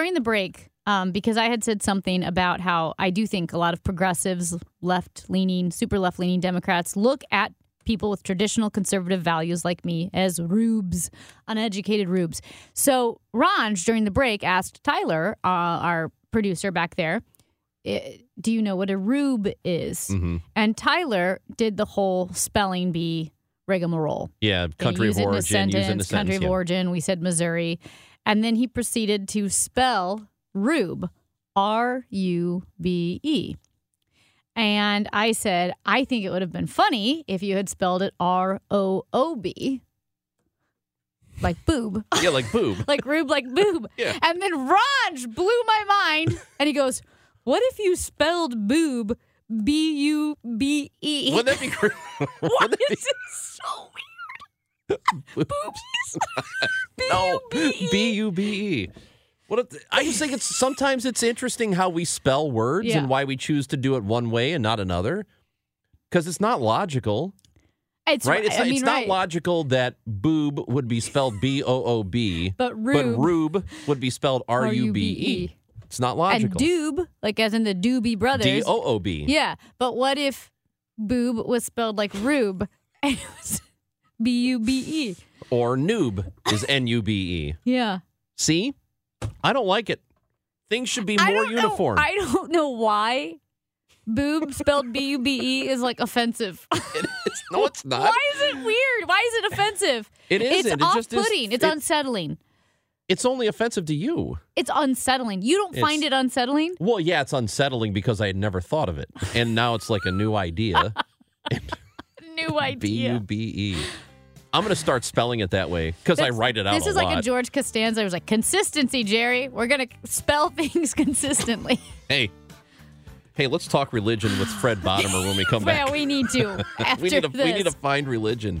During the break, because I had said something about how I do think a lot of progressives, left-leaning, super left-leaning Democrats look at people with traditional conservative values like me as rubes, uneducated rubes. So Ranj, during the break, asked Tyler, our producer back there, do you know what a rube is? Mm-hmm. And Tyler did the whole spelling bee rigmarole. Yeah, country of origin. Country of origin. We said Missouri. And then he proceeded to spell rube, R-U-B-E. And I said, I think it would have been funny if you had spelled it R-O-O-B. Like boob. Yeah, like boob. Like rube, like boob. Yeah. And then Ranj blew my mind. And he goes, what if you spelled boob, B-U-B-E? Wouldn't that be great? Why is it so weird? Boobies. No, B-U-B-E. I just think sometimes it's interesting how we spell words and why we choose to do it one way and not another, because it's not logical. It's right. It's not logical that boob would be spelled B-O-O-B, but rube would be spelled R-U-B-E. It's not logical. And doob, like as in the Doobie Brothers, D-O-O-B. Yeah, but what if boob was spelled like rube and it was B-U-B-E? Or noob is N-U-B-E. Yeah. See? I don't like it. Things should be more uniform. I don't know why boob spelled B-U-B-E is offensive. It is. No, it's not. Why is it weird? Why is it offensive? It isn't. It's off-putting. It's unsettling. It's only offensive to you. It's unsettling. You don't find it unsettling? Well, yeah, it's unsettling because I had never thought of it. And now it's like a new idea. New idea. B-U-B-E. I'm going to start spelling it that way because I write it out a lot. This is like a George Costanza. It was like, consistency, Jerry. We're going to spell things consistently. Hey, let's talk religion with Fred Bottomer when we come back. Yeah, we need to. After this. We need to find religion.